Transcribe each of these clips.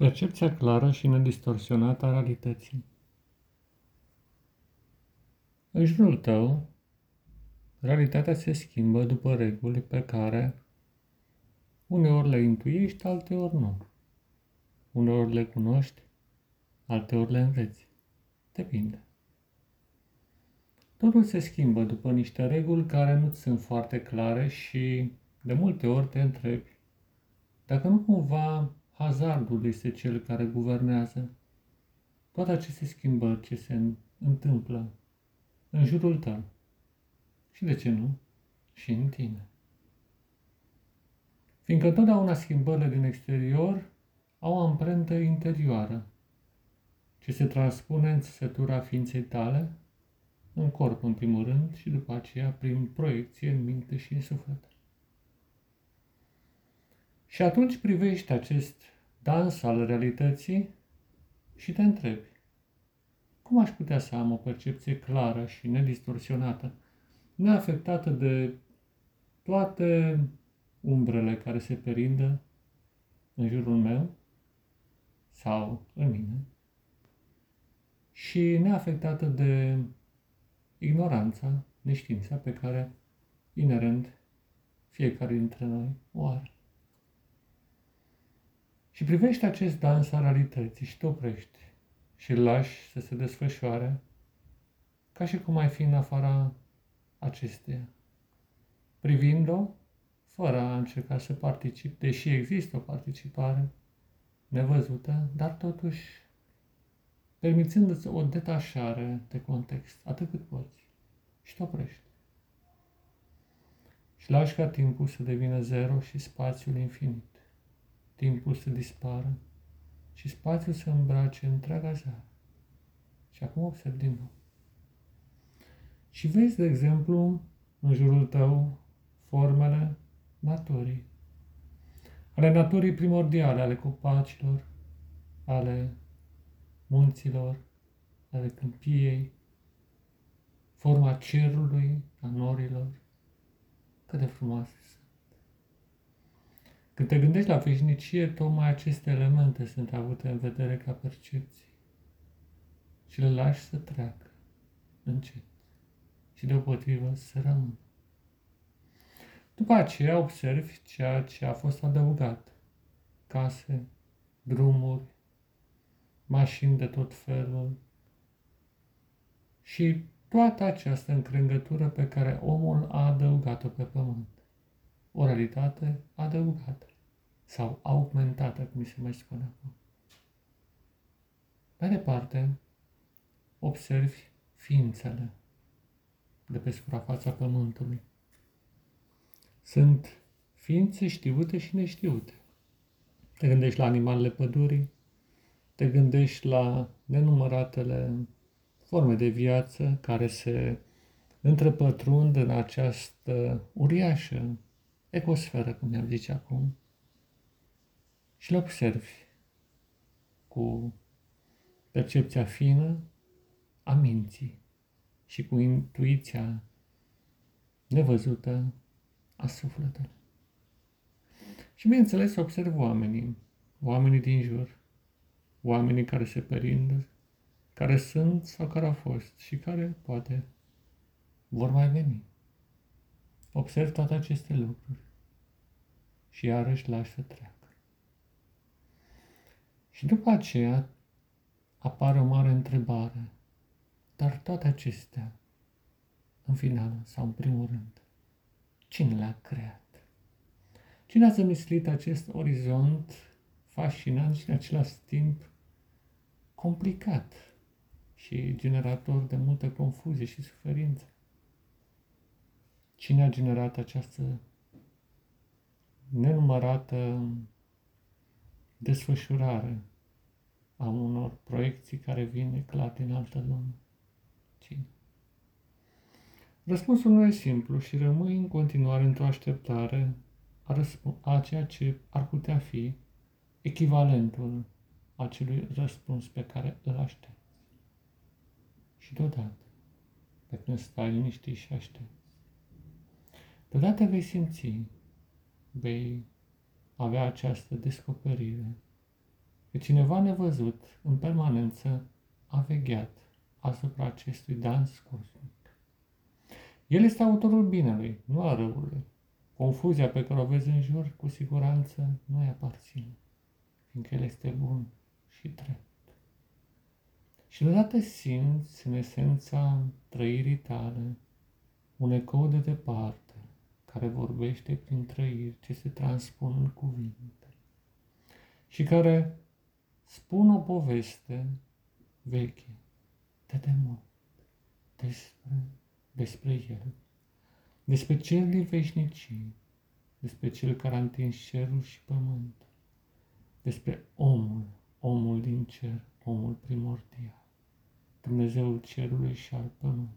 Percepția clară și nedistorsionată a realității. În jurul tău, realitatea se schimbă după reguli pe care uneori le intuiești, alteori nu. Uneori le cunoști, alteori le înveți. Depinde. Totul se schimbă după niște reguli care nu sunt foarte clare și de multe ori te întrebi dacă nu cumva hazardul este cel care guvernează toate aceste schimbări ce se întâmplă în jurul tău și, de ce nu, și în tine. Fiindcă întotdeauna schimbările din exterior au o amprentă interioară ce se transpune în țesătura ființei tale, în corp în primul rând și după aceea prin proiecție în minte și în suflet. Și atunci privești acest dans al realității și te întrebi, cum aș putea să am o percepție clară și nedistorsionată, neafectată de toate umbrele care se perindă în jurul meu sau în mine și neafectată de ignoranța, neștiința pe care, inerent, fiecare dintre noi o are. Și privești acest dans al realității și te oprești și îl lași să se desfășoare ca și cum ai fi în afara acesteia, privind-o fără a încerca să participi, deși există o participare nevăzută, dar totuși permițându-ți o detașare de context, atât cât poți, și te oprești. Și lași ca timpul să devină zero și spațiul infinit. Timpul să dispară și spațiul să îmbrace întreaga seară. Și acum observ din nou. Și vezi, de exemplu, în jurul tău, formele naturii. Ale naturii primordiale, ale copacilor, ale munților, ale câmpiei, forma cerului, a norilor. Cât de frumoase sunt! Când te gândești la veșnicie, tocmai aceste elemente sunt avute în vedere ca percepții și le lași să treacă încet și deopotrivă să rămână. După aceea observi ceea ce a fost adăugat, case, drumuri, mașini de tot felul și toată această încrângătură pe care omul a adăugat-o pe pământ. O realitate adăugată sau augmentată, cum se mai spune acum. Mai departe, observi ființele de pe suprafața pământului. Sunt ființe știute și neștiute. Te gândești la animalele pădurii, te gândești la nenumăratele forme de viață care se întrepătrund în această uriașă ecosferă, cum ne-am zice acum, și le observi cu percepția fină a minții și cu intuiția nevăzută a sufletului. Și bineînțeles observ oamenii din jur, oamenii care se perindă, care sunt sau care au fost și care, poate, vor mai veni. Observ toate aceste lucruri și iarăși lași să treacă. Și după aceea apare o mare întrebare. Dar toate acestea, în final sau în primul rând, cine le-a creat? Cine a zămislit acest orizont fascinant și în același timp complicat și generator de multă confuzie și suferință? Cine a generat această nenumărată desfășurare a unor proiecții care vin eclate în altă lume? Cine? Răspunsul nu e simplu și rămâi în continuare într-o așteptare a ceea ce ar putea fi echivalentul acelui răspuns pe care îl aștepți. Și deodată, pe când stai liniștit și aștepți, deodată vei simți, vei avea această descoperire, că că cineva nevăzut, în permanență, a vegheat asupra acestui dans cosmic. El este autorul binelui, nu al răului. Confuzia pe care o vezi în jur, cu siguranță, nu-i aparține, fiindcă el este bun și drept. Și deodată simți, în esența trăirii tale, un ecou de departe, care vorbește prin trăiri ce se transpun în cuvinte și care spun o poveste veche, de demult, despre el, despre cel din veșnicii, despre cel care a întins cerul și pământul, despre omul din cer, omul primordial, Dumnezeul cerului și al pământului.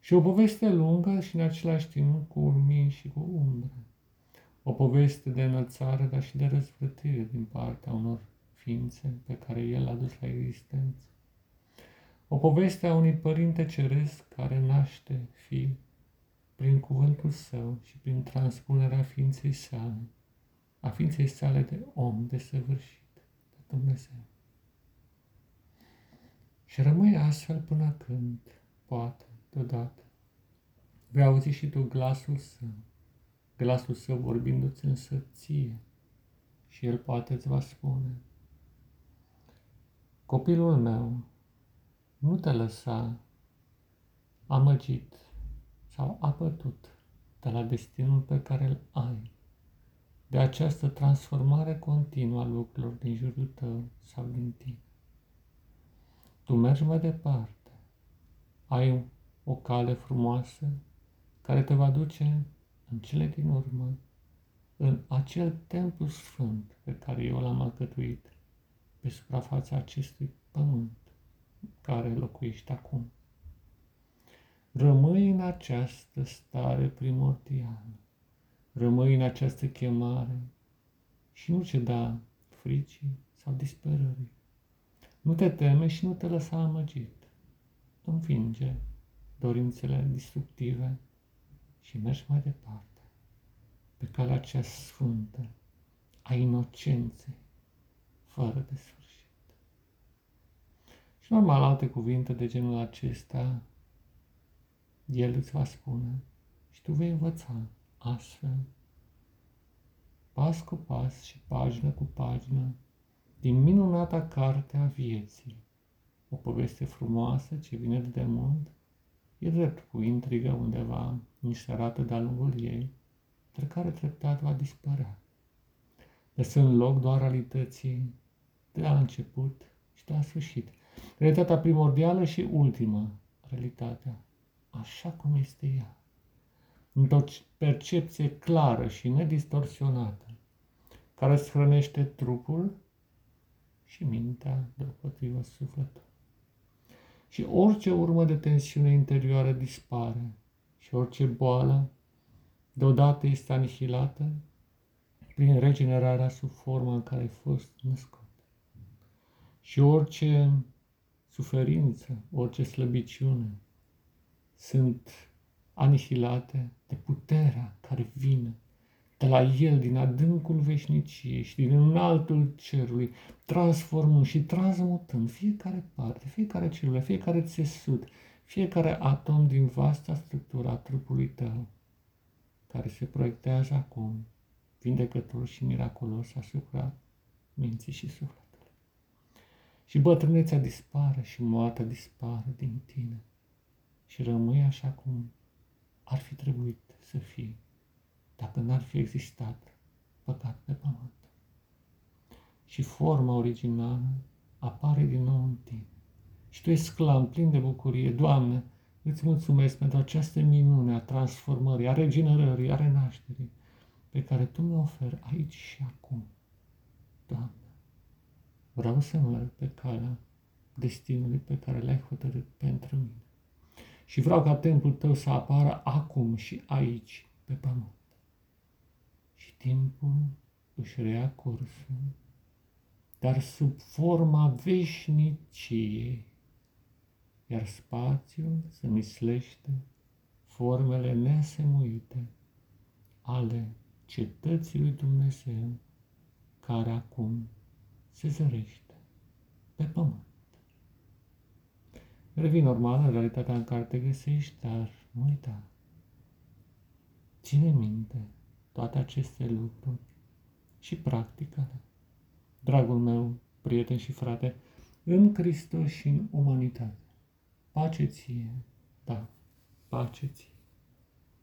Și o poveste lungă și în același timp cu lumini și cu umbre. O poveste de înălțare, dar și de răzvrătire din partea unor ființe pe care el a dus la existență. O poveste a unui părinte ceresc care naște fii prin cuvântul său și prin transpunerea ființei sale, a ființei sale de om, de săvârșit, de Dumnezeu. Și rămâi astfel până când, poate, deodată, vei auzi și tu glasul său vorbindu-ți însă ție, și el poate îți va spune: copilul meu, nu te lăsa amăgit sau abătut de la destinul pe care îl ai, de această transformare continuă a lucrurilor din jurul tău sau din tine. Tu mergi mai departe, ai o cale frumoasă care te va duce în cele din urmă în acel templu sfânt pe care eu l-am alcătuit pe suprafața acestui pământ care locuiești acum. Rămâi în această stare primordială, rămâi în această chemare și nu ceda fricii sau disperării. Nu te teme și nu te lăsa amăgit. Învinge dorințele destructive și mergi mai departe pe calea aceea sfântă a inocenței fără de sfârșit. Și normal, alte cuvinte de genul acesta el îți va spune și tu vei învăța astfel, pas cu pas și pagină cu pagină, din minunata carte a vieții, o poveste frumoasă ce vine de demult. E drept cu intrigă undeva înșerată de-a lungul ei, dar care treptat va dispărea, lăsând loc doar realității de la început și de la sfârșit. Realitatea primordială și ultimă, realitatea, așa cum este ea, într-o percepție clară și nedistorsionată, care îți hrănește trupul și mintea deopotrivă sufletul. Și orice urmă de tensiune interioară dispare și orice boală deodată este anihilată prin regenerarea sub forma în care ai fost născut. Și orice suferință, orice slăbiciune sunt anihilate de puterea care vine de la el, din adâncul veșniciei și din înaltul cerului, transformând și transmutând fiecare parte, fiecare celulă, fiecare țesut, fiecare atom din vasta structură a trupului tău, care se proiectează acum, vindecător și miraculos asupra minții și sufletului. Și bătrânețea dispare și moartea dispare din tine și rămâi așa cum ar fi trebuit să fii, dacă n-ar fi existat păcat pe pământ. Și forma originală apare din nou în tine. Și tu exclami plin de bucurie: Doamne, îți mulțumesc pentru această minune a transformării, a regenerării, a renașterii, pe care Tu mi-o oferi aici și acum. Doamne, vreau să merg pe calea destinului pe care l-ai hotărât pentru mine. Și vreau ca templul Tău să apară acum și aici, pe pământ. Și timpul își reia cursul, dar sub forma veșniciei, iar spațiul se mislește formele neasemuite ale cetății lui Dumnezeu, care acum se zărește pe pământ. Revin normal în realitatea în care te găsești, dar nu uita. Ține minte toate aceste lucruri și practică-le. Dragul meu, prieten și frate, în Hristos și în umanitate. Pace ție, da, pace ție.